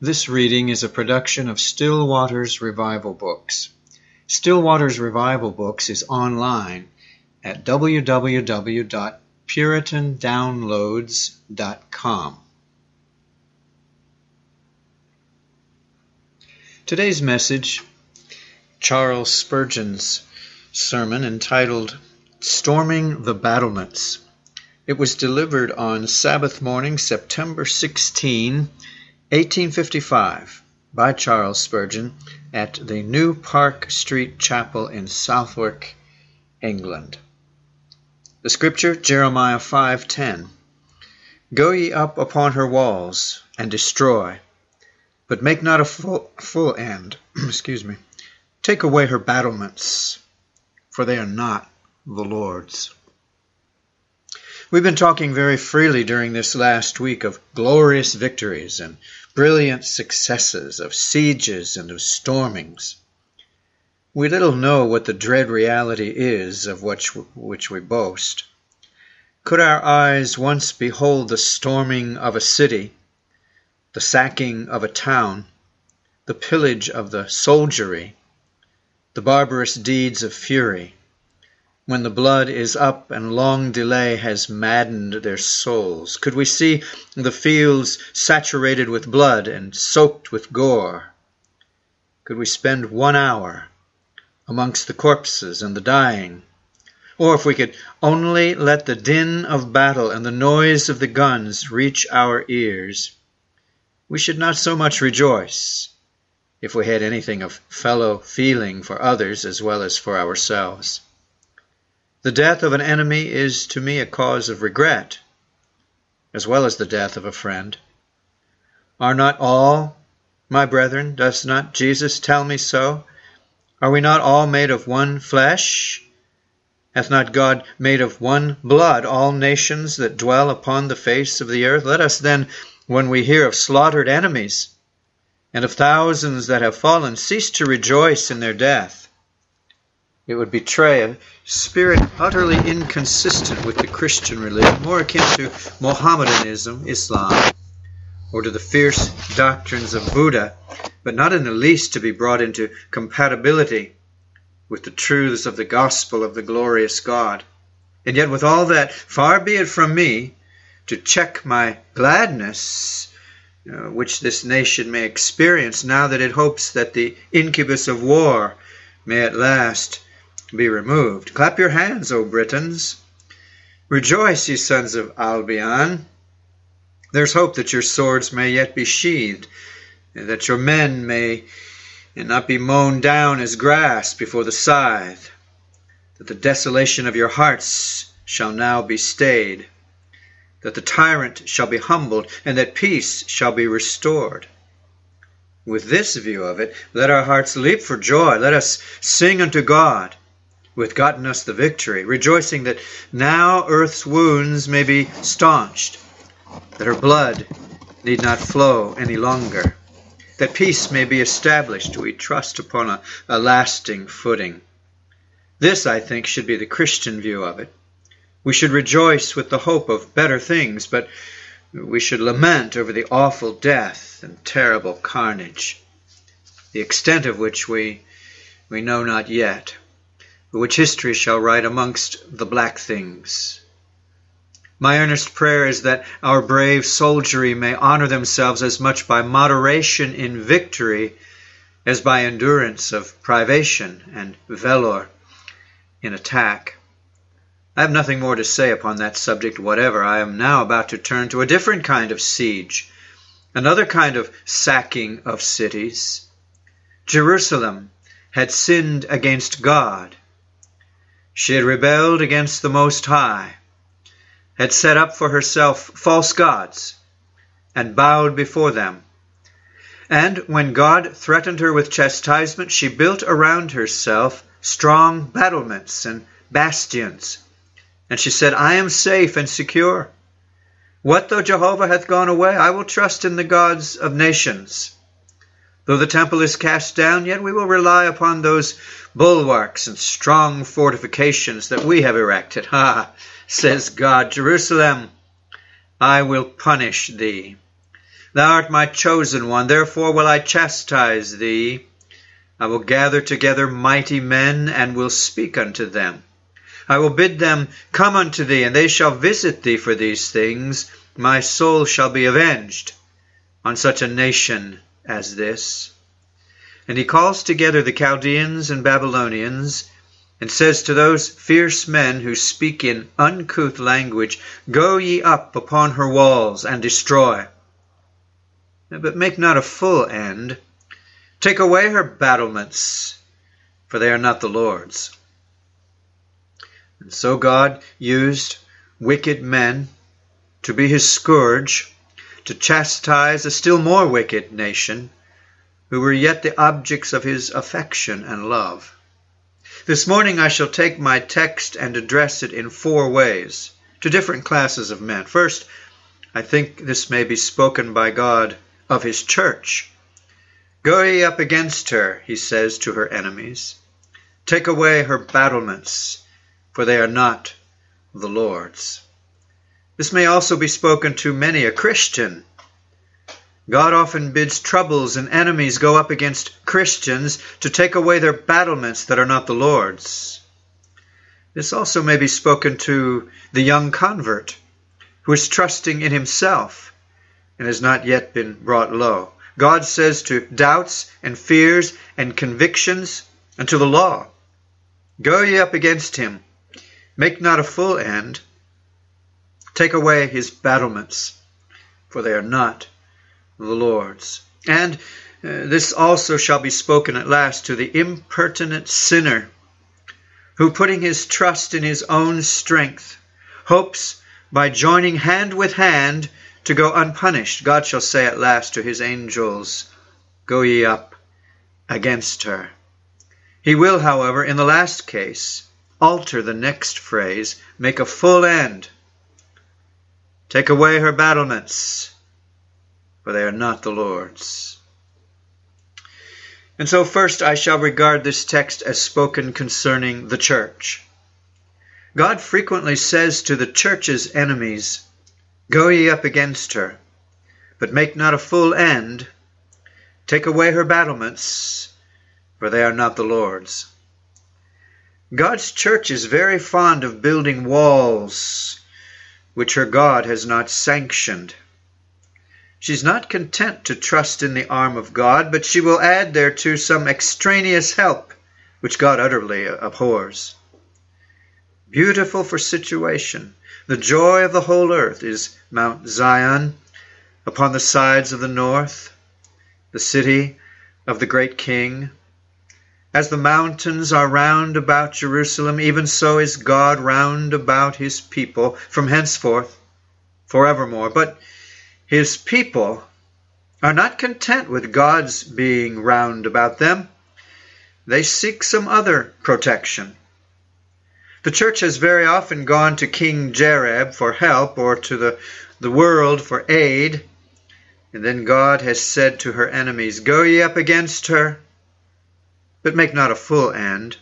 This reading is a production of Stillwaters Revival Books. Stillwaters Revival Books is online at www.PuritanDownloads.com. Today's message, Charles Spurgeon's sermon entitled Storming the Battlements. It was delivered on Sabbath morning, September 16, 1855, by Charles Spurgeon at the New Park Street Chapel in Southwark, England. The scripture, Jeremiah 5:10, "Go ye up upon her walls and destroy, but make not a full end. Take away her battlements, for they are not the Lord's." We've been talking very freely during this last week of glorious victories and brilliant successes, of sieges and of stormings. We little know what the dread reality is of which we boast. Could our eyes once behold the storming of a city, the sacking of a town, the pillage of the soldiery, the barbarous deeds of fury, when the blood is up and long delay has maddened their souls? Could we see the fields saturated with blood and soaked with gore? Could we spend 1 hour amongst the corpses and the dying? Or if we could only let the din of battle and the noise of the guns reach our ears, we should not so much rejoice if we had anything of fellow feeling for others as well as for ourselves. The death of an enemy is to me a cause of regret, as well as the death of a friend. Are not all, my brethren, does not Jesus tell me so? Are we not all made of one flesh? Hath not God made of one blood all nations that dwell upon the face of the earth? Let us then, when we hear of slaughtered enemies and of thousands that have fallen, cease to rejoice in their death. It would betray a spirit utterly inconsistent with the Christian religion, more akin to Mohammedanism, Islam, or to the fierce doctrines of Buddha, but not in the least to be brought into compatibility with the truths of the gospel of the glorious God. And yet with all that, far be it from me to check my gladness, which this nation may experience now that it hopes that the incubus of war may at last be removed. Clap your hands, O Britons. Rejoice, ye sons of Albion. There's hope that your swords may yet be sheathed, and that your men may not be mown down as grass before the scythe, that the desolation of your hearts shall now be stayed, that the tyrant shall be humbled, and that peace shall be restored. With this view of it, let our hearts leap for joy. Let us sing unto God, who hath gotten us the victory, rejoicing that now earth's wounds may be staunched, that her blood need not flow any longer, that peace may be established, we trust, upon a lasting footing. This, I think, should be the Christian view of it. We should rejoice with the hope of better things, but we should lament over the awful death and terrible carnage, the extent of which we know not yet, but which history shall write amongst the black things. My earnest prayer is that our brave soldiery may honor themselves as much by moderation in victory as by endurance of privation and valor in attack. I have nothing more to say upon that subject whatever. I am now about to turn to a different kind of siege, another kind of sacking of cities. Jerusalem had sinned against God. She had rebelled against the Most High, had set up for herself false gods, and bowed before them. And when God threatened her with chastisement, she built around herself strong battlements and bastions. And she said, "I am safe and secure. What though Jehovah hath gone away? I will trust in the gods of nations. Though the temple is cast down, yet we will rely upon those bulwarks and strong fortifications that we have erected. Ha, says God, Jerusalem, I will punish thee. Thou art my chosen one, therefore will I chastise thee. I will gather together mighty men, and will speak unto them. I will bid them come unto thee, and they shall visit thee for these things. My soul shall be avenged on such a nation as this. And he calls together the Chaldeans and Babylonians, and says to those fierce men who speak in uncouth language, Go ye up upon her walls, and destroy, but make not a full end. Take away her battlements, for they are not the Lord's. And so God used wicked men to be his scourge, to chastise a still more wicked nation, who were yet the objects of his affection and love. This morning I shall take my text and address it in four ways, to different classes of men. First, I think this may be spoken by God of his church. Go ye up against her, he says to her enemies. Take away her battlements, for they are not the Lord's. This may also be spoken to many a Christian. God often bids troubles and enemies go up against Christians to take away their battlements that are not the Lord's. This also may be spoken to the young convert who is trusting in himself and has not yet been brought low. God says to doubts and fears and convictions and to the law, Go ye up against him, make not a full end, take away his battlements, for they are not the Lord's. And this also shall be spoken at last to the impertinent sinner, who putting his trust in his own strength, hopes by joining hand with hand to go unpunished. God shall say at last to his angels, Go ye up against her. He will, however, in the last case, alter the next phrase, make a full end. Take away her battlements, for they are not the Lord's. And so first I shall regard this text as spoken concerning the church. God frequently says to the church's enemies, Go ye up against her, but make not a full end. Take away her battlements, for they are not the Lord's. God's church is very fond of building walls which her God has not sanctioned. She's not content to trust in the arm of God, but she will add thereto some extraneous help which God utterly abhors. Beautiful for situation, the joy of the whole earth is Mount Zion upon the sides of the north, the city of the great King. As the mountains are round about Jerusalem, even so is God round about his people from henceforth forevermore. But his people are not content with God's being round about them. They seek some other protection. The church has very often gone to King Jareb for help, or to the world for aid. And then God has said to her enemies, Go ye up against her, but make not a full end.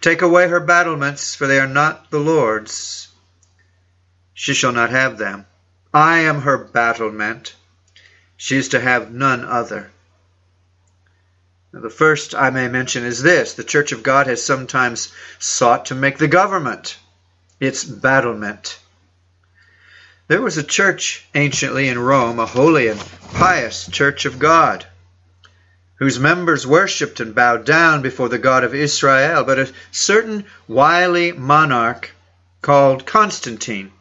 Take away her battlements, for they are not the Lord's. She shall not have them. I am her battlement. She is to have none other. Now, the first I may mention is this. The Church of God has sometimes sought to make the government its battlement. There was a church anciently in Rome, a holy and pious Church of God, whose members worshipped and bowed down before the God of Israel, but a certain wily monarch called Constantine,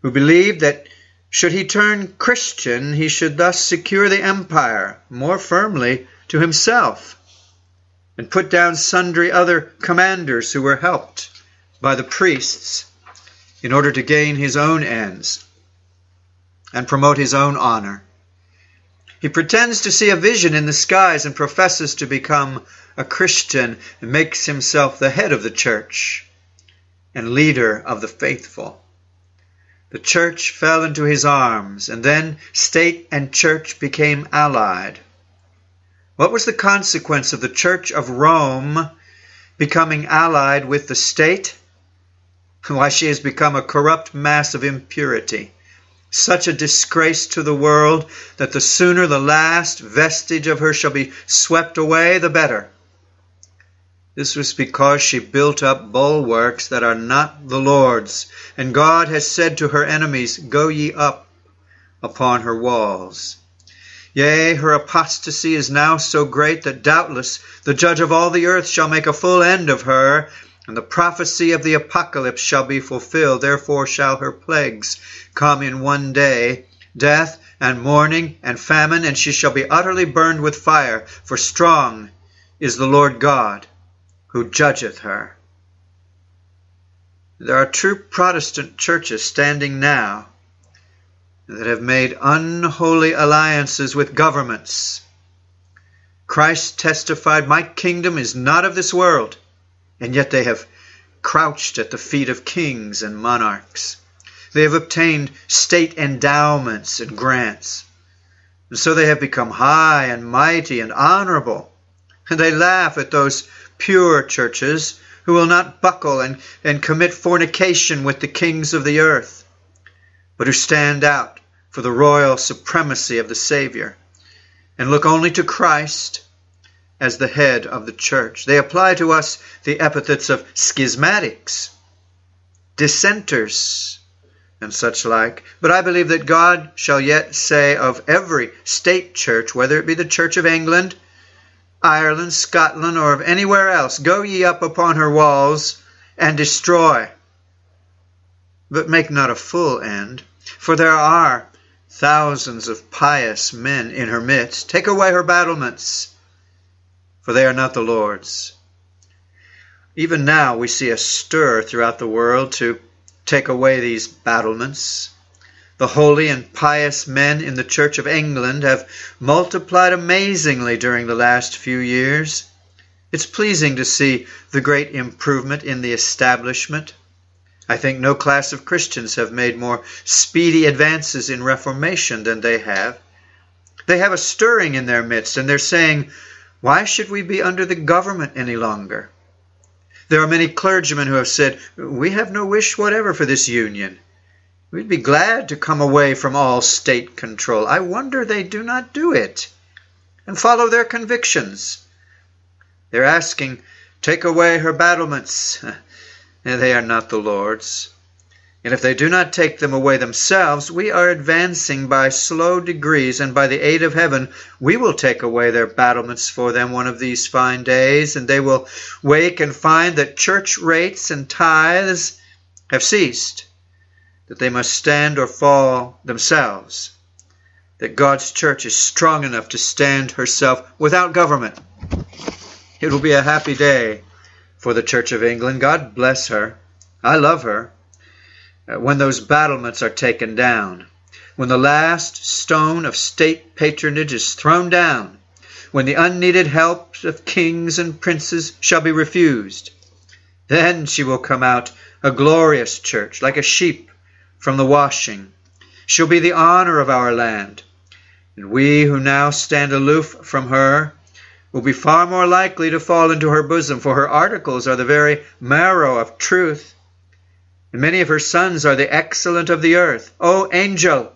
who believed that should he turn Christian, he should thus secure the empire more firmly to himself, and put down sundry other commanders who were helped by the priests in order to gain his own ends and promote his own honor. He pretends to see a vision in the skies and professes to become a Christian and makes himself the head of the church and leader of the faithful. The church fell into his arms, and then state and church became allied. What was the consequence of the Church of Rome becoming allied with the state? Why, she has become a corrupt mass of impurity, such a disgrace to the world that the sooner the last vestige of her shall be swept away, the better. This was because she built up bulwarks that are not the Lord's, and God has said to her enemies, Go ye up upon her walls. Yea, her apostasy is now so great that doubtless the judge of all the earth shall make a full end of her, and the prophecy of the apocalypse shall be fulfilled. Therefore shall her plagues come in one day, death and mourning and famine, and she shall be utterly burned with fire, for strong is the Lord God, who judgeth her. There are true Protestant churches standing now that have made unholy alliances with governments. Christ testified, My kingdom is not of this world, and yet they have crouched at the feet of kings and monarchs. They have obtained state endowments and grants, and so they have become high and mighty and honorable, and they laugh at those pure churches who will not buckle and commit fornication with the kings of the earth, but who stand out for the royal supremacy of the Savior and look only to Christ as the head of the church. They apply to us the epithets of schismatics, dissenters, and such like. But I believe that God shall yet say of every state church, whether it be the Church of England, Ireland, Scotland, or of anywhere else, Go ye up upon her walls and destroy, but make not a full end, for there are thousands of pious men in her midst. Take away her battlements, for they are not the Lord's. Even now we see a stir throughout the world to take away these battlements. The holy and pious men in the Church of England have multiplied amazingly during the last few years. It's pleasing to see the great improvement in the establishment. I think no class of Christians have made more speedy advances in reformation than they have. They have a stirring in their midst, and they're saying, Why should we be under the government any longer? There are many clergymen who have said, We have no wish whatever for this union. We'd be glad to come away from all state control. I wonder they do not do it and follow their convictions. They're asking, Take away her battlements. And they are not the Lord's. And if they do not take them away themselves, we are advancing by slow degrees, and by the aid of heaven we will take away their battlements for them one of these fine days, and they will wake and find that church rates and tithes have ceased, that they must stand or fall themselves, that God's church is strong enough to stand herself without government. It will be a happy day for the Church of England. God bless her. I love her. When those battlements are taken down, when the last stone of state patronage is thrown down, when the unneeded help of kings and princes shall be refused, then she will come out a glorious church, like a sheep from the washing. She'll be the honor of our land, and we who now stand aloof from her will be far more likely to fall into her bosom, for her articles are the very marrow of truth, and many of her sons are the excellent of the earth. O angel,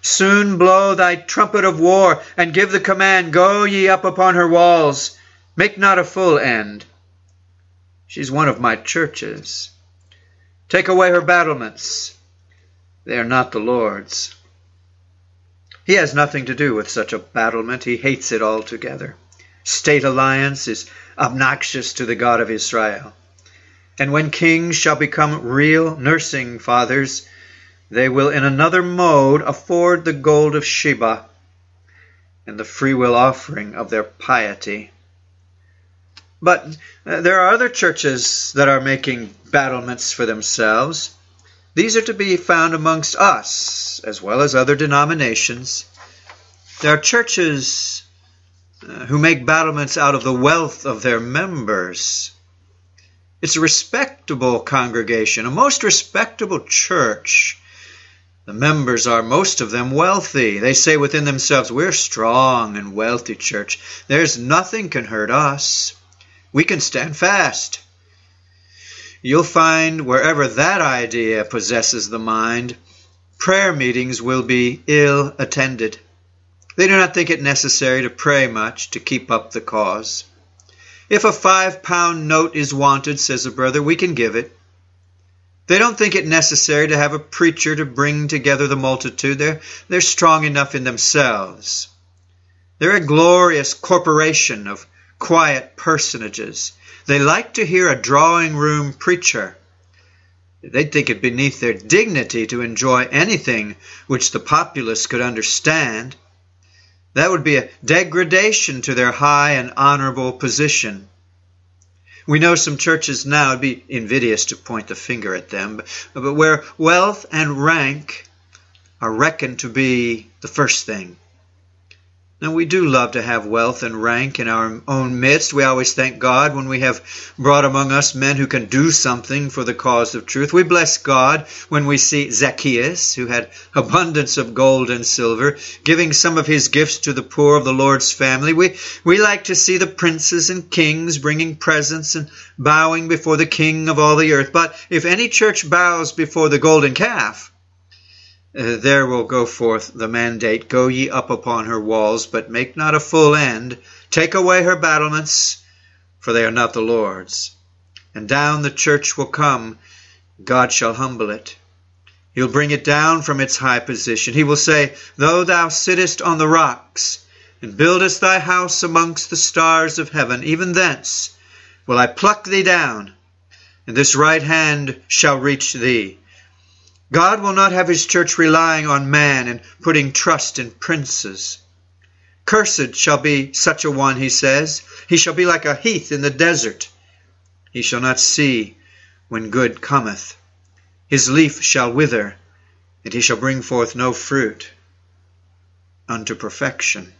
soon blow thy trumpet of war, and give the command, Go ye up upon her walls, make not a full end. She's one of my churches. Take away her battlements. They are not the Lord's. He has nothing to do with such a battlement. He hates it altogether. State alliance is obnoxious to the God of Israel. And when kings shall become real nursing fathers, they will in another mode afford the gold of Sheba and the freewill offering of their piety. But there are other churches that are making battlements for themselves. These are to be found amongst us, as well as other denominations. There are churches who make battlements out of the wealth of their members. It's a respectable congregation, a most respectable church. The members are, most of them, wealthy. They say within themselves, We're strong and wealthy church. There's nothing can hurt us. We can stand fast. You'll find wherever that idea possesses the mind, prayer meetings will be ill attended. They do not think it necessary to pray much to keep up the cause. If a £5 note is wanted, says a brother, we can give it. They don't think it necessary to have a preacher to bring together the multitude. They're strong enough in themselves. They're a glorious corporation of quiet personages. They like to hear a drawing-room preacher. They'd think it beneath their dignity to enjoy anything which the populace could understand. That would be a degradation to their high and honorable position. We know some churches now, it'd be invidious to point the finger at them, but where wealth and rank are reckoned to be the first thing. Now, we do love to have wealth and rank in our own midst. We always thank God when we have brought among us men who can do something for the cause of truth. We bless God when we see Zacchaeus, who had abundance of gold and silver, giving some of his gifts to the poor of the Lord's family. We like to see the princes and kings bringing presents and bowing before the King of all the earth. But if any church bows before the golden calf, there will go forth the mandate, go ye up upon her walls, but make not a full end. Take away her battlements, for they are not the Lord's. And down the church will come. God shall humble it. He'll bring it down from its high position. He will say, Though thou sittest on the rocks, and buildest thy house amongst the stars of heaven, even thence will I pluck thee down, and this right hand shall reach thee. God will not have his church relying on man and putting trust in princes. Cursed shall be such a one, he says. He shall be like a heath in the desert. He shall not see when good cometh. His leaf shall wither, and he shall bring forth no fruit unto perfection.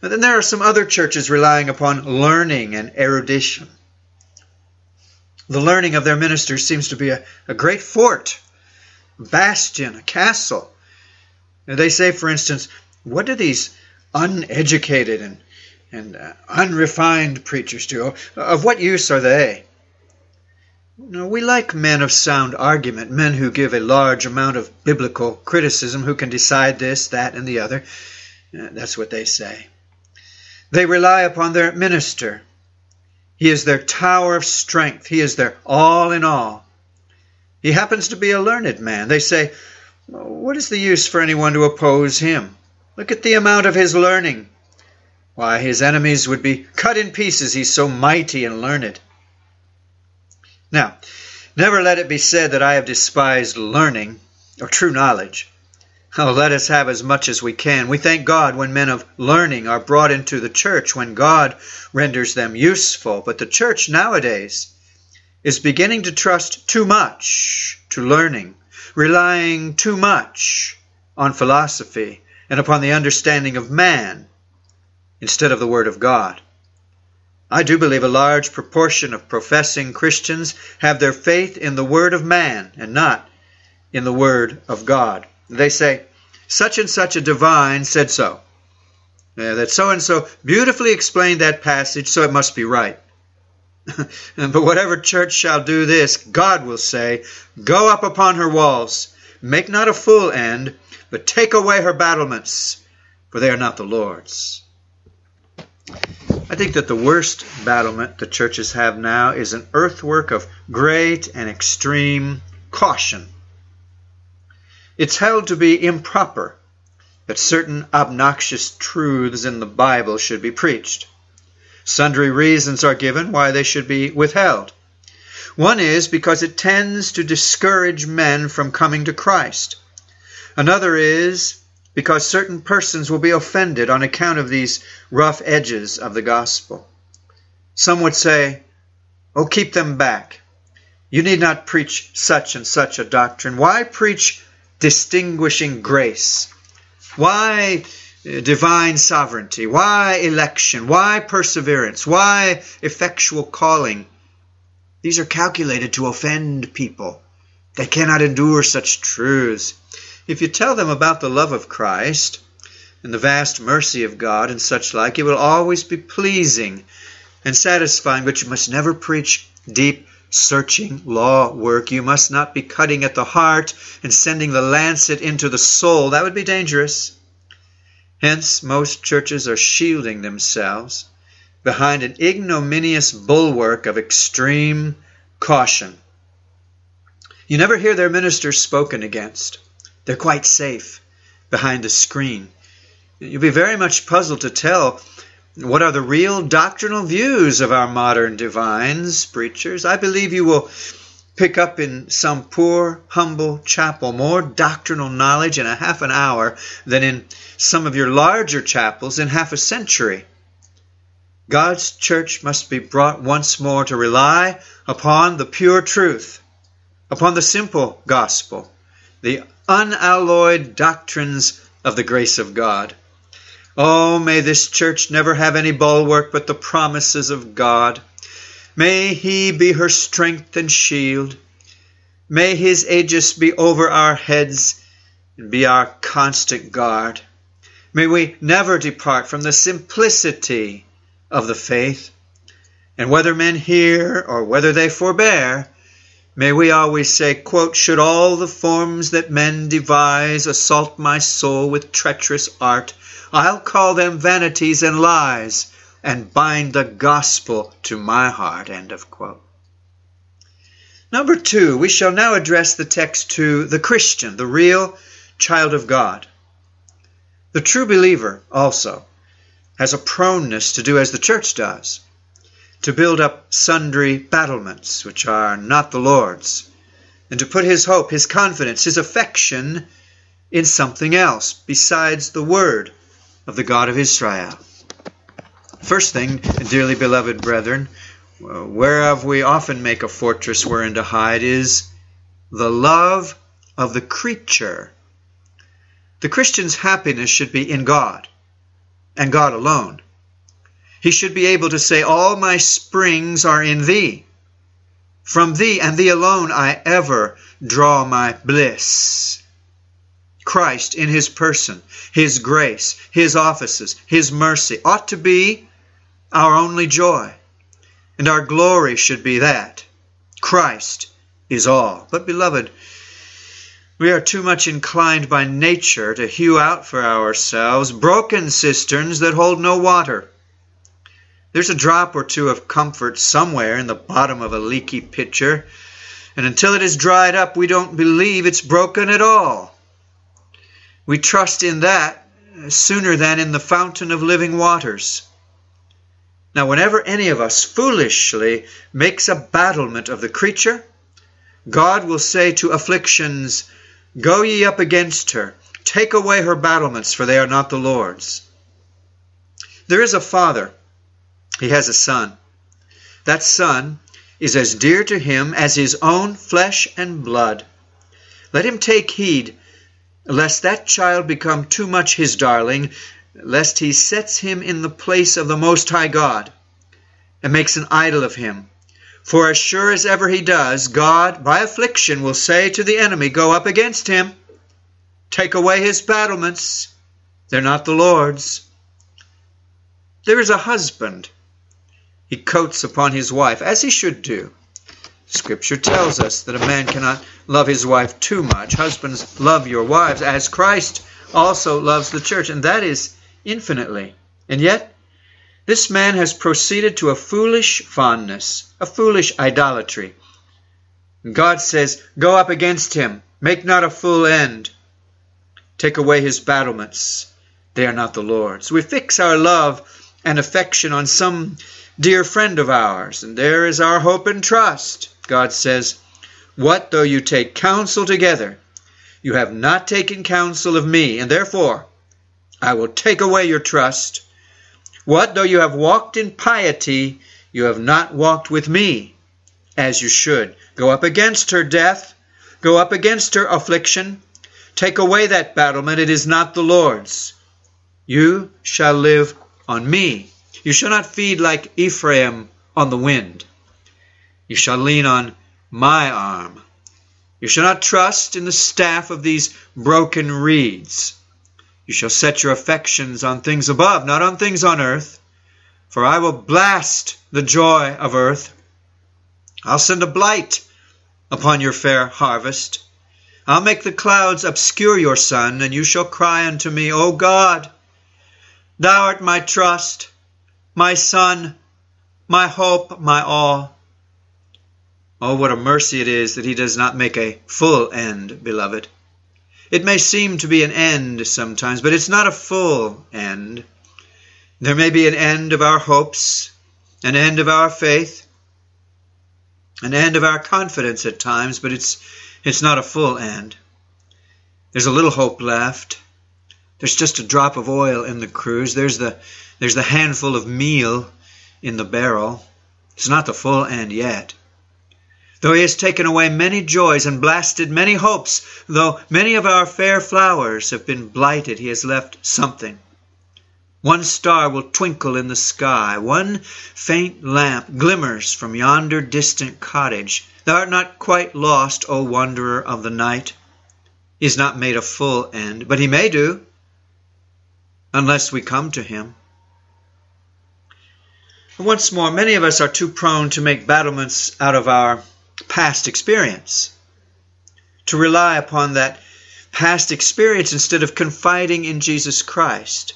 And then there are some other churches relying upon learning and erudition. The learning of their ministers seems to be a great fort, a bastion, a castle. And they say, for instance, what do these uneducated and unrefined preachers do? Of what use are they? No, we like men of sound argument, men who give a large amount of biblical criticism, who can decide this, that, and the other. That's what they say. They rely upon their minister. He is their tower of strength. He is their all in all. He happens to be a learned man. They say, what is the use for anyone to oppose him? Look at the amount of his learning. Why, his enemies would be cut in pieces. He's so mighty and learned. Now, never let it be said that I have despised learning or true knowledge. Oh, let us have as much as we can. We thank God when men of learning are brought into the church, when God renders them useful. But the church nowadays is beginning to trust too much to learning, relying too much on philosophy and upon the understanding of man instead of the Word of God. I do believe a large proportion of professing Christians have their faith in the Word of man and not in the Word of God. They say, such and such a divine said so. That so and so beautifully explained that passage, so it must be right. But whatever church shall do this, God will say, Go up upon her walls, make not a full end, but take away her battlements, for they are not the Lord's. I think that the worst battlement the churches have now is an earthwork of great and extreme caution. It's held to be improper that certain obnoxious truths in the Bible should be preached. Sundry reasons are given why they should be withheld. One is because it tends to discourage men from coming to Christ. Another is because certain persons will be offended on account of these rough edges of the gospel. Some would say, Oh, keep them back. You need not preach such and such a doctrine. Why preach distinguishing grace? Why divine sovereignty? Why election? Why perseverance? Why effectual calling? These are calculated to offend people. They cannot endure such truths. If you tell them about the love of Christ and the vast mercy of God and such like, it will always be pleasing and satisfying, but you must never preach deep searching law work. You must not be cutting at the heart and sending the lancet into the soul. That would be dangerous. Hence, most churches are shielding themselves behind an ignominious bulwark of extreme caution. You never hear their ministers spoken against. They're quite safe behind the screen. You'll be very much puzzled to tell what are the real doctrinal views of our modern divines, preachers. I believe you will pick up in some poor, humble chapel more doctrinal knowledge in a half an hour than in some of your larger chapels in half a century. God's church must be brought once more to rely upon the pure truth, upon the simple gospel, the unalloyed doctrines of the grace of God. Oh, may this church never have any bulwark but the promises of God. May He be her strength and shield. May His aegis be over our heads and be our constant guard. May we never depart from the simplicity of the faith. And whether men hear or whether they forbear, may we always say, quote, "Should all the forms that men devise assault my soul with treacherous art, I'll call them vanities and lies, and bind the gospel to my heart," end of quote. Number two, we shall now address the text to the Christian, the real child of God. The true believer also has a proneness to do as the church does, to build up sundry battlements which are not the Lord's, and to put his hope, his confidence, his affection in something else besides the word of the God of Israel. First thing, dearly beloved brethren, whereof we often make a fortress wherein to hide, is the love of the creature. The Christian's happiness should be in God, and God alone. He should be able to say, "All my springs are in Thee. From Thee and Thee alone I ever draw my bliss." Christ in His person, His grace, His offices, His mercy ought to be our only joy, and our glory should be that. Christ is all. But, beloved, we are too much inclined by nature to hew out for ourselves broken cisterns that hold no water. There's a drop or two of comfort somewhere in the bottom of a leaky pitcher, and until it is dried up, we don't believe it's broken at all. We trust in that sooner than in the fountain of living waters. Now, whenever any of us foolishly makes a battlement of the creature, God will say to afflictions, "Go ye up against her, take away her battlements, for they are not the Lord's." There is a father. He has a son. That son is as dear to him as his own flesh and blood. Let him take heed lest that child become too much his darling, lest he sets him in the place of the Most High God and makes an idol of him. For as sure as ever he does, God, by affliction, will say to the enemy, "Go up against him. Take away his battlements. They're not the Lord's." There is a husband. He dotes upon his wife, as he should do. Scripture tells us that a man cannot love his wife too much. Husbands, love your wives as Christ also loves the church, and that is infinitely. And yet, this man has proceeded to a foolish fondness, a foolish idolatry. And God says, "Go up against him, make not a full end. Take away his battlements. They are not the Lord's." We fix our love and affection on some dear friend of ours, and there is our hope and trust. God says, "What though you take counsel together? You have not taken counsel of me, and therefore I will take away your trust. What though you have walked in piety? You have not walked with me as you should. Go up against her death. Go up against her affliction. Take away that battlement. It is not the Lord's. You shall live on me. You shall not feed like Ephraim on the wind. You shall lean on my arm. You shall not trust in the staff of these broken reeds. You shall set your affections on things above, not on things on earth. For I will blast the joy of earth. I'll send a blight upon your fair harvest. I'll make the clouds obscure your sun, and you shall cry unto me, O God, thou art my trust, my sun, my hope, my all. Oh, what a mercy it is that he does not make a full end, beloved. It may seem to be an end sometimes, but it's not a full end. There may be an end of our hopes, an end of our faith, an end of our confidence at times, but it's not a full end. There's a little hope left. There's just a drop of oil in the cruise. There's the handful of meal in the barrel. It's not the full end yet. Though he has taken away many joys and blasted many hopes, though many of our fair flowers have been blighted, he has left something. One star will twinkle in the sky. One faint lamp glimmers from yonder distant cottage. Thou art not quite lost, O wanderer of the night. He has not made a full end, but he may do, unless we come to him. Once more, many of us are too prone to make battlements out of our past experience, to rely upon that past experience instead of confiding in Jesus Christ.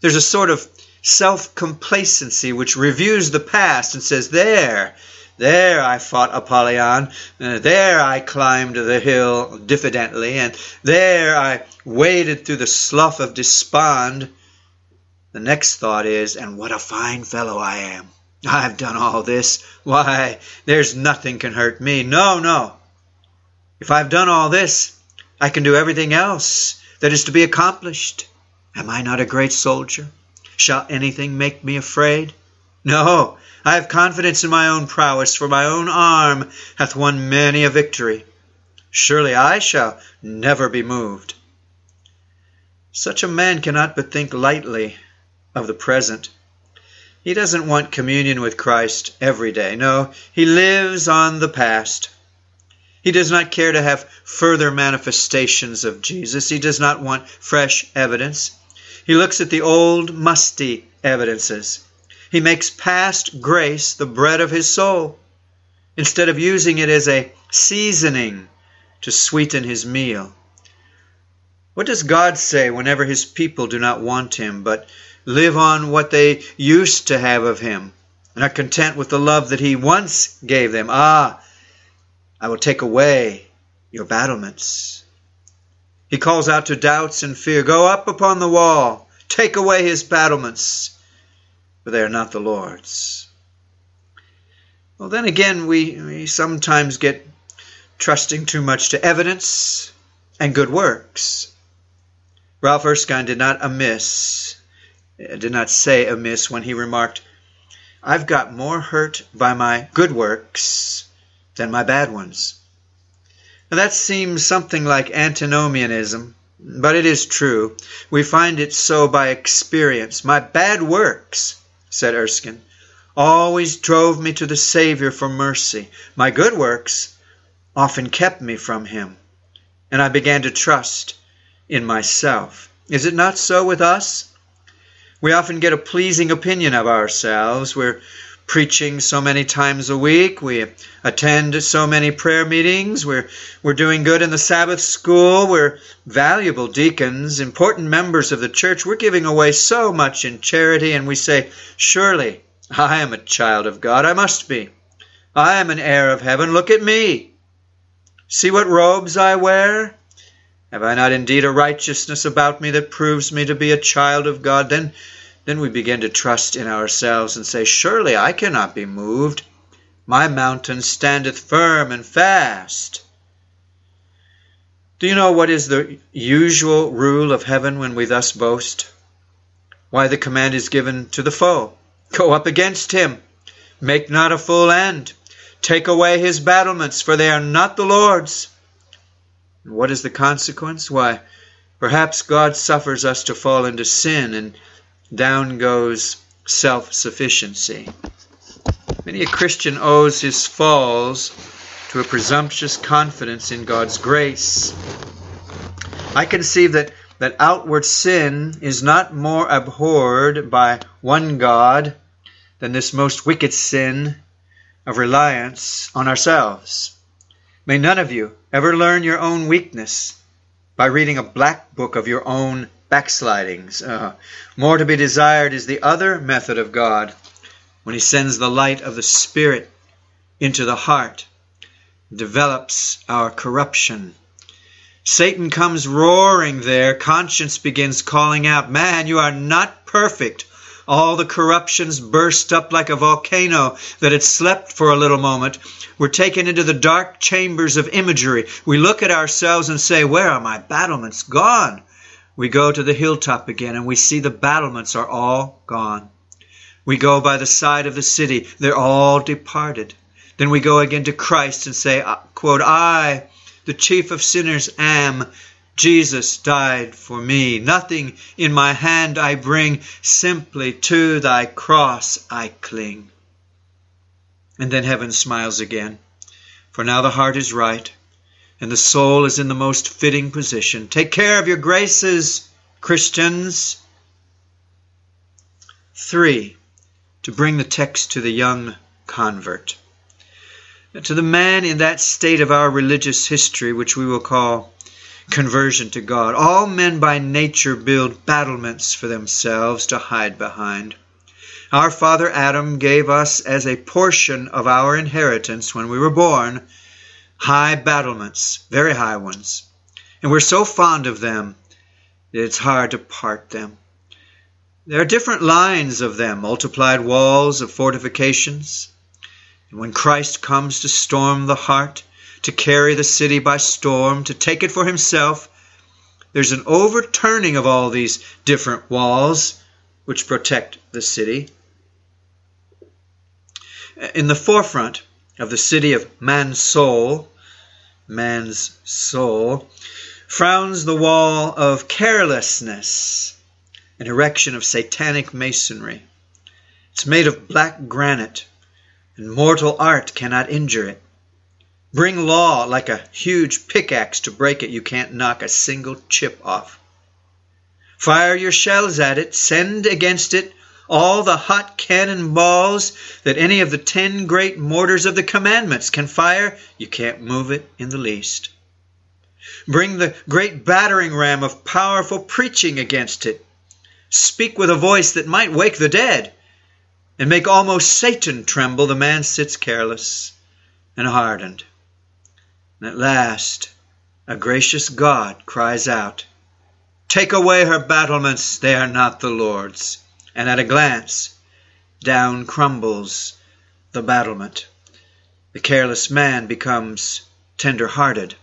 There's a sort of self-complacency which reviews the past and says, there I fought Apollyon, there I climbed the hill diffidently, and there I waded through the slough of despond. The next thought is, and what a fine fellow I am. I've done all this. Why, there's nothing can hurt me. No. If I've done all this, I can do everything else that is to be accomplished. Am I not a great soldier? Shall anything make me afraid? No. I have confidence in my own prowess, for my own arm hath won many a victory. Surely I shall never be moved. Such a man cannot but think lightly of the present. He doesn't want communion with Christ every day. No, he lives on the past. He does not care to have further manifestations of Jesus. He does not want fresh evidence. He looks at the old, musty evidences. He makes past grace the bread of his soul, instead of using it as a seasoning to sweeten his meal. What does God say whenever his people do not want him, but live on what they used to have of him, and are content with the love that he once gave them? Ah, I will take away your battlements. He calls out to doubts and fear, go up upon the wall, take away his battlements, for they are not the Lord's. Well, then again, we sometimes get trusting too much to evidence and good works. Ralph Erskine did not say amiss when he remarked, I've got more hurt by my good works than my bad ones. Now, that seems something like antinomianism, but it is true. We find it so by experience. My bad works, said Erskine, always drove me to the Savior for mercy. My good works often kept me from him, and I began to trust in myself. Is it not so with us? We often get a pleasing opinion of ourselves. We're preaching so many times a week. We attend so many prayer meetings. We're doing good in the Sabbath school. We're valuable deacons, important members of the church. We're giving away so much in charity, and we say, surely I am a child of God. I must be. I am an heir of heaven. Look at me. See what robes I wear. Have I not indeed a righteousness about me that proves me to be a child of God? Then we begin to trust in ourselves and say, surely I cannot be moved. My mountain standeth firm and fast. Do you know what is the usual rule of heaven when we thus boast? Why, the command is given to the foe. Go up against him. Make not a full end. Take away his battlements, for they are not the Lord's. And what is the consequence? Why, perhaps God suffers us to fall into sin, and down goes self-sufficiency. Many a Christian owes his falls to a presumptuous confidence in God's grace. I conceive that outward sin is not more abhorred by one God than this most wicked sin, of reliance on ourselves. May none of you ever learn your own weakness by reading a black book of your own backslidings. More to be desired is the other method of God, when he sends the light of the Spirit into the heart, develops our corruption. Satan comes roaring there. Conscience begins calling out, "Man, you are not perfect." All the corruptions burst up like a volcano that had slept for a little moment. We're taken into the dark chambers of imagery. We look at ourselves and say, "Where are my battlements? Gone." We go to the hilltop again and we see the battlements are all gone. We go by the side of the city. They're all departed. Then we go again to Christ and say, quote, "I, the chief of sinners, am. Jesus died for me. Nothing in my hand I bring, simply to thy cross I cling." And then heaven smiles again, for now the heart is right, and the soul is in the most fitting position. Take care of your graces, Christians. 3. To bring the text to the young convert. To the man in that state of our religious history, which we will call conversion to God. All men by nature build battlements for themselves to hide behind. Our father Adam gave us as a portion of our inheritance when we were born high battlements, very high ones. And we're so fond of them that it's hard to part them. There are different lines of them, multiplied walls of fortifications. And when Christ comes to storm the heart, to carry the city by storm, to take it for himself, there's an overturning of all these different walls which protect the city. In the forefront of the city of man's soul, frowns the wall of carelessness, an erection of satanic masonry. It's made of black granite, and mortal art cannot injure it. Bring law like a huge pickaxe to break it. You can't knock a single chip off. Fire your shells at it. Send against it all the hot cannon balls that any of the 10 great mortars of the commandments can fire. You can't move it in the least. Bring the great battering ram of powerful preaching against it. Speak with a voice that might wake the dead and make almost Satan tremble. The man sits careless and hardened. And at last, a gracious God cries out, "Take away her battlements, they are not the Lord's." And at a glance, down crumbles the battlement. The careless man becomes tender-hearted.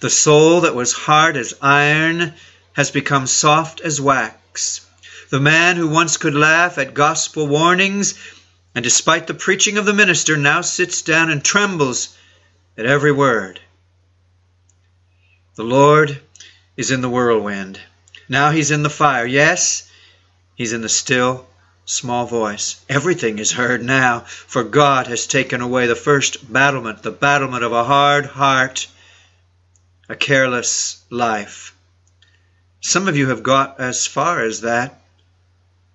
The soul that was hard as iron has become soft as wax. The man who once could laugh at gospel warnings and despite the preaching of the minister now sits down and trembles at every word. The Lord is in the whirlwind. Now he's in the fire. Yes, he's in the still, small voice. Everything is heard now, for God has taken away the first battlement, the battlement of a hard heart, a careless life. Some of you have got as far as that.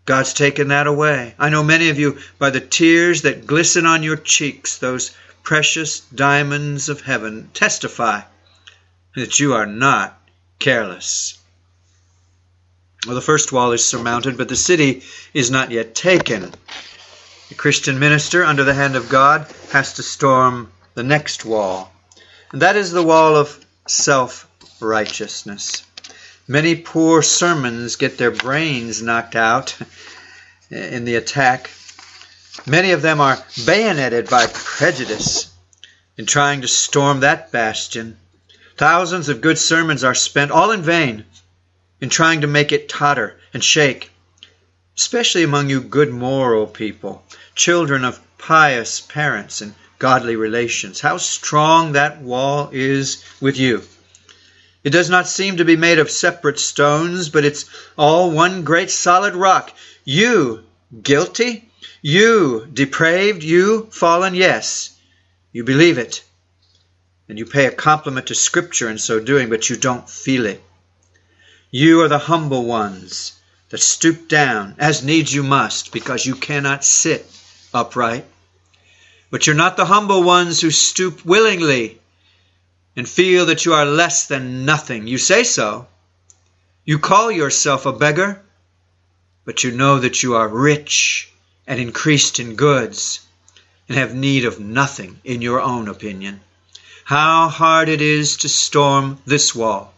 God's taken that away. I know many of you by the tears that glisten on your cheeks, those precious diamonds of heaven, testify that you are not careless. Well, the first wall is surmounted, but the city is not yet taken. The Christian minister, under the hand of God, has to storm the next wall. And that is the wall of self-righteousness. Many poor sermons get their brains knocked out in the attack. Many of them are bayoneted by prejudice in trying to storm that bastion. Thousands of good sermons are spent, all in vain, in trying to make it totter and shake, especially among you good moral people, children of pious parents and godly relations. How strong that wall is with you. It does not seem to be made of separate stones, but it's all one great solid rock. You guilty, you depraved, you fallen, yes. You believe it, and you pay a compliment to Scripture in so doing, but you don't feel it. You are the humble ones that stoop down, as needs you must, because you cannot sit upright. but you're not the humble ones who stoop willingly and feel that you are less than nothing. You say so. You call yourself a beggar, but you know that you are rich and increased in goods and have need of nothing in your own opinion. How hard it is to storm this wall.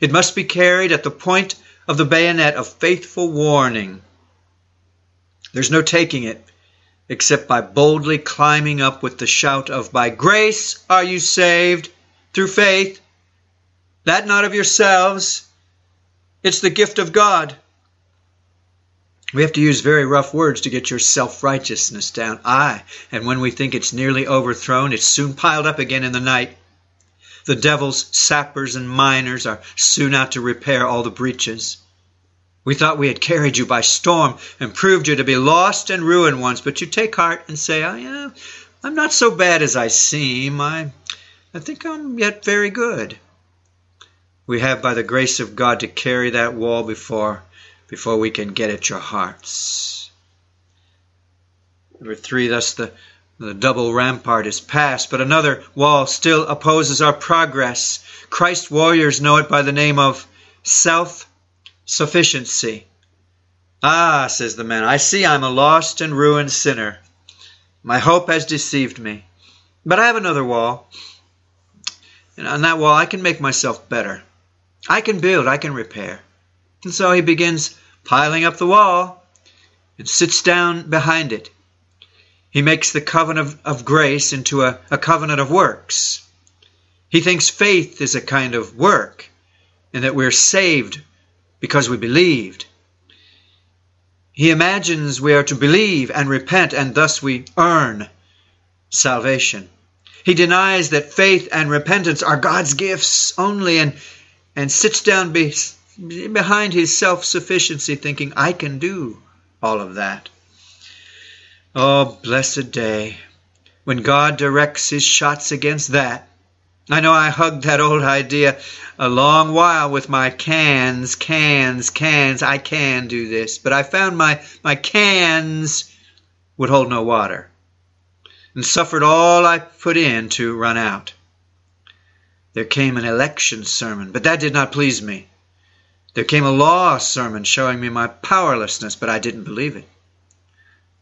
It must be carried at the point of the bayonet of faithful warning. There's no taking it except by boldly climbing up with the shout of, by grace are you saved through faith, that not of yourselves. It's the gift of God. We have to use very rough words to get your self-righteousness down. Aye, and when we think it's nearly overthrown, it's soon piled up again in the night. The devil's sappers and miners are soon out to repair all the breaches. We thought we had carried you by storm and proved you to be lost and ruined once, but you take heart and say, I'm not so bad as I seem. I think I'm yet very good. We have by the grace of God to carry that wall before we can get at your hearts. Number three, thus the double rampart is passed, but another wall still opposes our progress. Christ's warriors know it by the name of self-sufficiency. Ah, says the man, I see I'm a lost and ruined sinner. My hope has deceived me. But I have another wall, and on that wall I can make myself better. I can build, I can repair. And so he begins piling up the wall and sits down behind it. He makes the covenant of grace into a covenant of works. He thinks faith is a kind of work and that we're saved because we believed. He imagines we are to believe and repent, and thus we earn salvation. He denies that faith and repentance are God's gifts only, and sits down behind his self-sufficiency, thinking, I can do all of that. Oh, blessed day when God directs his shots against that. I know I hugged that old idea a long while with my cans. I can do this. But I found my cans would hold no water, and suffered all I put in to run out. There came an election sermon, but that did not please me. There came a law sermon showing me my powerlessness, but I didn't believe it.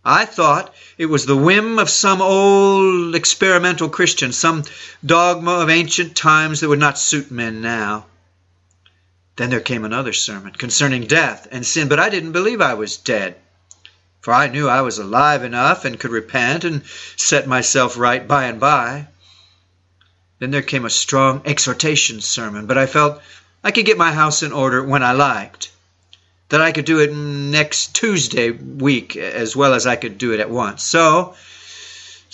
I thought it was the whim of some old experimental Christian, some dogma of ancient times that would not suit men now. Then there came another sermon concerning death and sin, but I didn't believe I was dead, for I knew I was alive enough and could repent and set myself right by and by. Then there came a strong exhortation sermon, but I felt I could get my house in order when I liked, that I could do it next Tuesday week as well as I could do it at once. So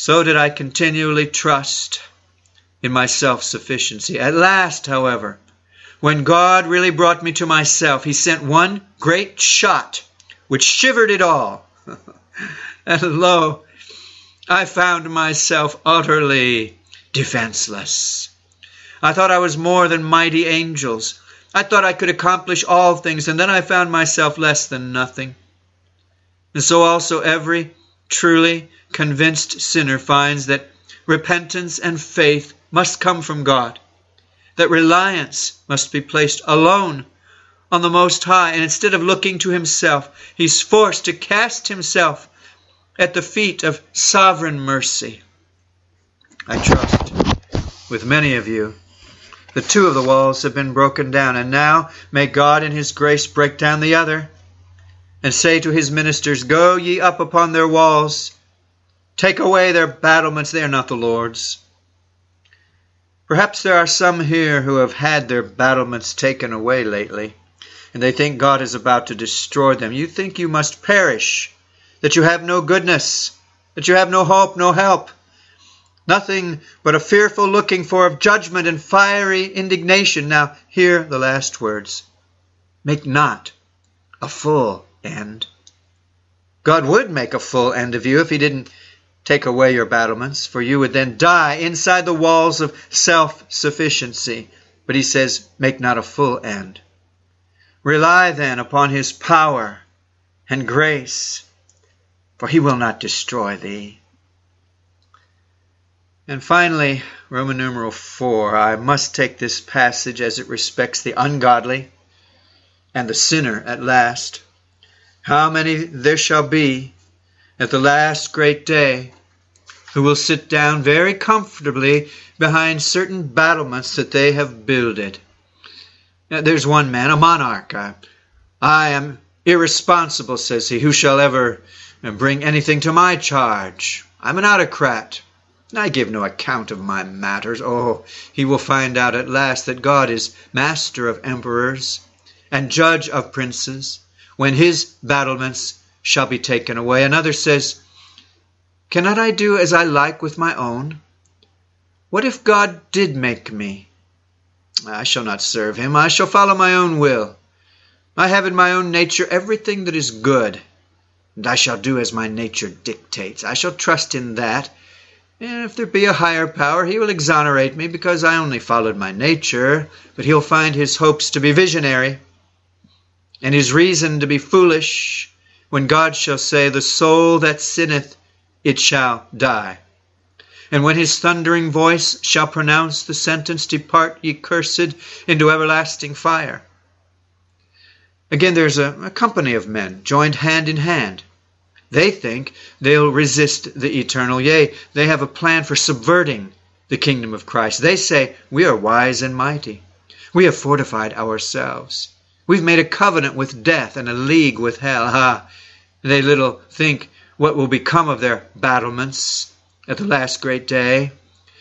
did I continually trust in my self-sufficiency. At last, however, when God really brought me to myself, he sent one great shot which shivered it all. And lo, I found myself utterly defenseless. I thought I was more than mighty angels. I thought I could accomplish all things, and then I found myself less than nothing. And so also every truly convinced sinner finds that repentance and faith must come from God, that reliance must be placed alone on the Most High, and instead of looking to himself, he's forced to cast himself at the feet of sovereign mercy. I trust with many of you, the two of the walls have been broken down, and now may God in his grace break down the other and say to his ministers, go ye up upon their walls, take away their battlements, they are not the Lord's. Perhaps there are some here who have had their battlements taken away lately, and they think God is about to destroy them. You think you must perish, that you have no goodness, that you have no hope, no help. Nothing but a fearful looking for of judgment and fiery indignation. Now hear the last words. Make not a full end. God would make a full end of you if he didn't take away your battlements, for you would then die inside the walls of self-sufficiency. But he says, make not a full end. Rely then upon his power and grace, for he will not destroy thee. And finally, Roman numeral 4, I must take this passage as it respects the ungodly and the sinner at last. How many there shall be at the last great day who will sit down very comfortably behind certain battlements that they have builded. Now, there's one man, a monarch. I am irresponsible, says he. Who shall ever bring anything to my charge? I'm an autocrat. I give no account of my matters. Oh, he will find out at last that God is master of emperors and judge of princes, when his battlements shall be taken away. Another says, cannot I do as I like with my own? What if God did make me? I shall not serve him. I shall follow my own will. I have in my own nature everything that is good, and I shall do as my nature dictates. I shall trust in that. And if there be a higher power, he will exonerate me because I only followed my nature. But he'll find his hopes to be visionary and his reason to be foolish when God shall say, the soul that sinneth, it shall die. And when his thundering voice shall pronounce the sentence, depart, ye cursed, into everlasting fire. Again, there's a company of men joined hand in hand. They think they'll resist the eternal. Yea, they have a plan for subverting the kingdom of Christ. They say, we are wise and mighty. We have fortified ourselves. We've made a covenant with death and a league with hell. They little think what will become of their battlements at the last great day,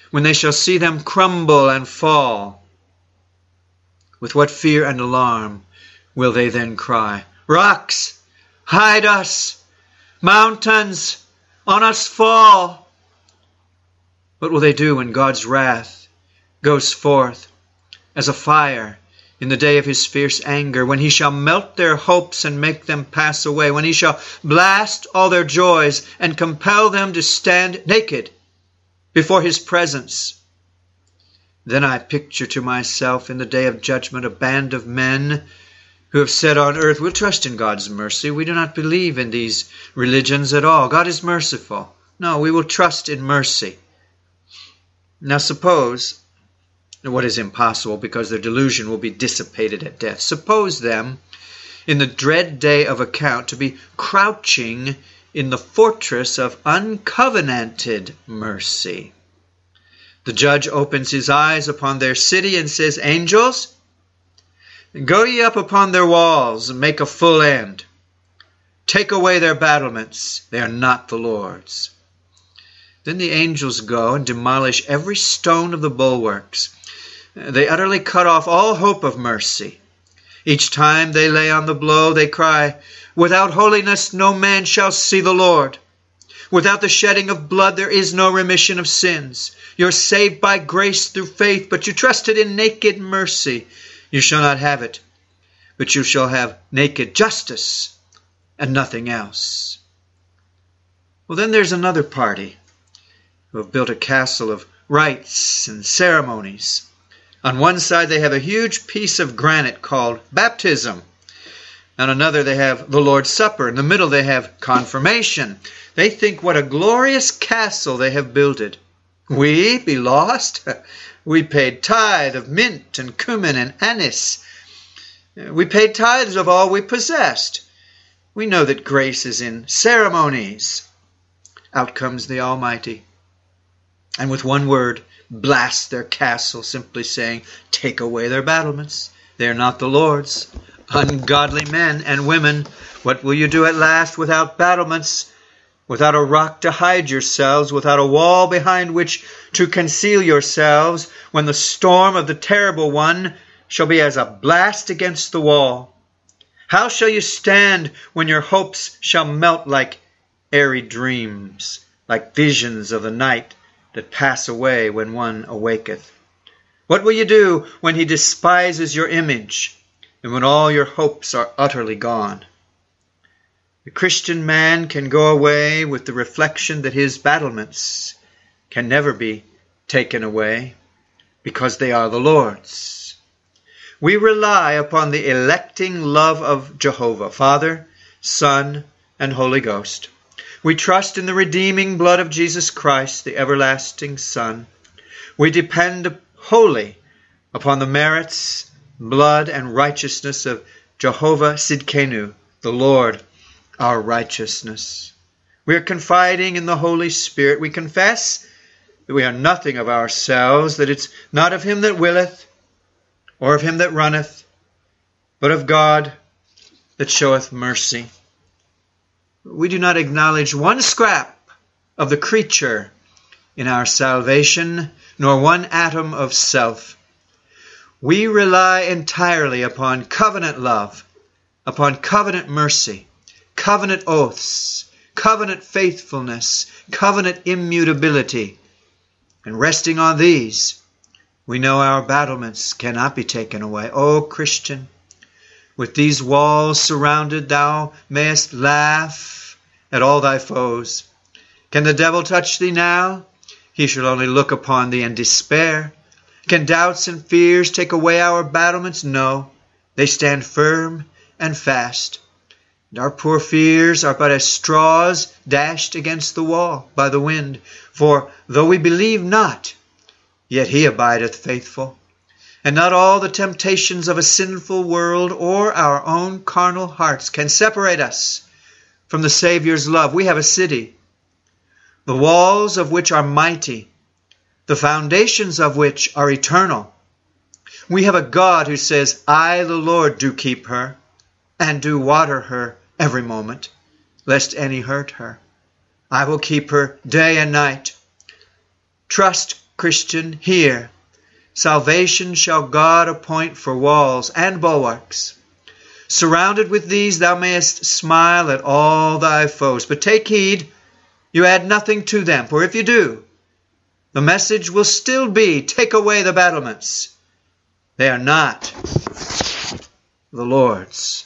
when they shall see them crumble and fall. With what fear and alarm will they then cry, rocks, hide us! Mountains, on us fall. What will they do when God's wrath goes forth as a fire in the day of his fierce anger, when he shall melt their hopes and make them pass away, when he shall blast all their joys and compel them to stand naked before his presence? Then I picture to myself in the day of judgment a band of men who have said on earth, we'll trust in God's mercy. We do not believe in these religions at all. God is merciful. No, we will trust in mercy. Now suppose, what is impossible because their delusion will be dissipated at death, suppose them in the dread day of account to be crouching in the fortress of uncovenanted mercy. The judge opens his eyes upon their city and says, angels, go ye up upon their walls, and make a full end. Take away their battlements, they are not the Lord's. Then the angels go and demolish every stone of the bulwarks. They utterly cut off all hope of mercy. Each time they lay on the blow, they cry, without holiness no man shall see the Lord. Without the shedding of blood there is no remission of sins. You're saved by grace through faith, but you trusted in naked mercy. You shall not have it, but you shall have naked justice and nothing else. Well, then there's another party who have built a castle of rites and ceremonies. On one side they have a huge piece of granite called baptism. On another they have the Lord's Supper. In the middle they have confirmation. They think what a glorious castle they have builded. We be lost? We paid tithe of mint and cumin and anise. We paid tithes of all we possessed. We know that grace is in ceremonies. Out comes the Almighty, and with one word blast their castle, simply saying, take away their battlements. They are not the Lord's. Ungodly men and women, what will you do at last without battlements? Without a rock to hide yourselves, without a wall behind which to conceal yourselves, when the storm of the terrible one shall be as a blast against the wall. How shall you stand when your hopes shall melt like airy dreams, like visions of the night that pass away when one awaketh? What will you do when he despises your image, and when all your hopes are utterly gone? The Christian man can go away with the reflection that his battlements can never be taken away because they are the Lord's. We rely upon the electing love of Jehovah, Father, Son, and Holy Ghost. We trust in the redeeming blood of Jesus Christ, the everlasting Son. We depend wholly upon the merits, blood, and righteousness of Jehovah Sidkenu, the Lord, our righteousness. We are confiding in the Holy Spirit. We confess that we are nothing of ourselves, that it's not of him that willeth, or of him that runneth, but of God that showeth mercy. We do not acknowledge one scrap of the creature in our salvation, nor one atom of self. We rely entirely upon covenant love, upon covenant mercy, covenant oaths, covenant faithfulness, covenant immutability. And resting on these, we know our battlements cannot be taken away. O Christian, with these walls surrounded, thou mayest laugh at all thy foes. Can the devil touch thee now? He shall only look upon thee and despair. Can doubts and fears take away our battlements? No, they stand firm and fast. And our poor fears are but as straws dashed against the wall by the wind. For though we believe not, yet he abideth faithful. And not all the temptations of a sinful world or our own carnal hearts can separate us from the Savior's love. We have a city, the walls of which are mighty, the foundations of which are eternal. We have a God who says, I, the Lord, do keep her, and do water her every moment, lest any hurt her. I will keep her day and night. Trust, Christian, here. Salvation shall God appoint for walls and bulwarks. Surrounded with these, thou mayest smile at all thy foes. But take heed, you add nothing to them, for if you do, the message will still be, take away the battlements. They are not the Lord's.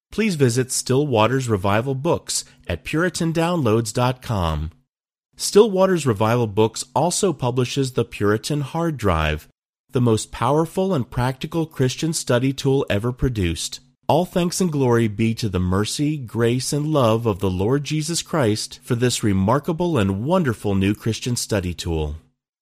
please visit Stillwaters Revival Books at PuritanDownloads.com. Stillwaters Revival Books also publishes the Puritan Hard Drive, the most powerful and practical Christian study tool ever produced. All thanks and glory be to the mercy, grace, and love of the Lord Jesus Christ for this remarkable and wonderful new Christian study tool.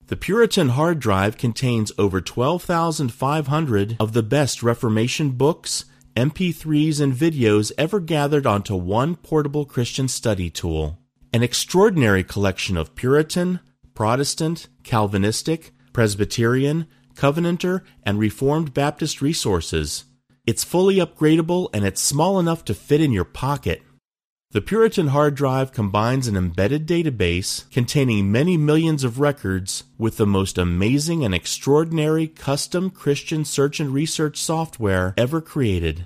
The Puritan Hard Drive contains over 12,500 of the best Reformation books, MP3s, and videos ever gathered onto one portable Christian study tool. An extraordinary collection of Puritan, Protestant, Calvinistic, Presbyterian, Covenanter, and Reformed Baptist resources. It's fully upgradable and it's small enough to fit in your pocket. The Puritan Hard Drive combines an embedded database containing many millions of records with the most amazing and extraordinary custom Christian search and research software ever created.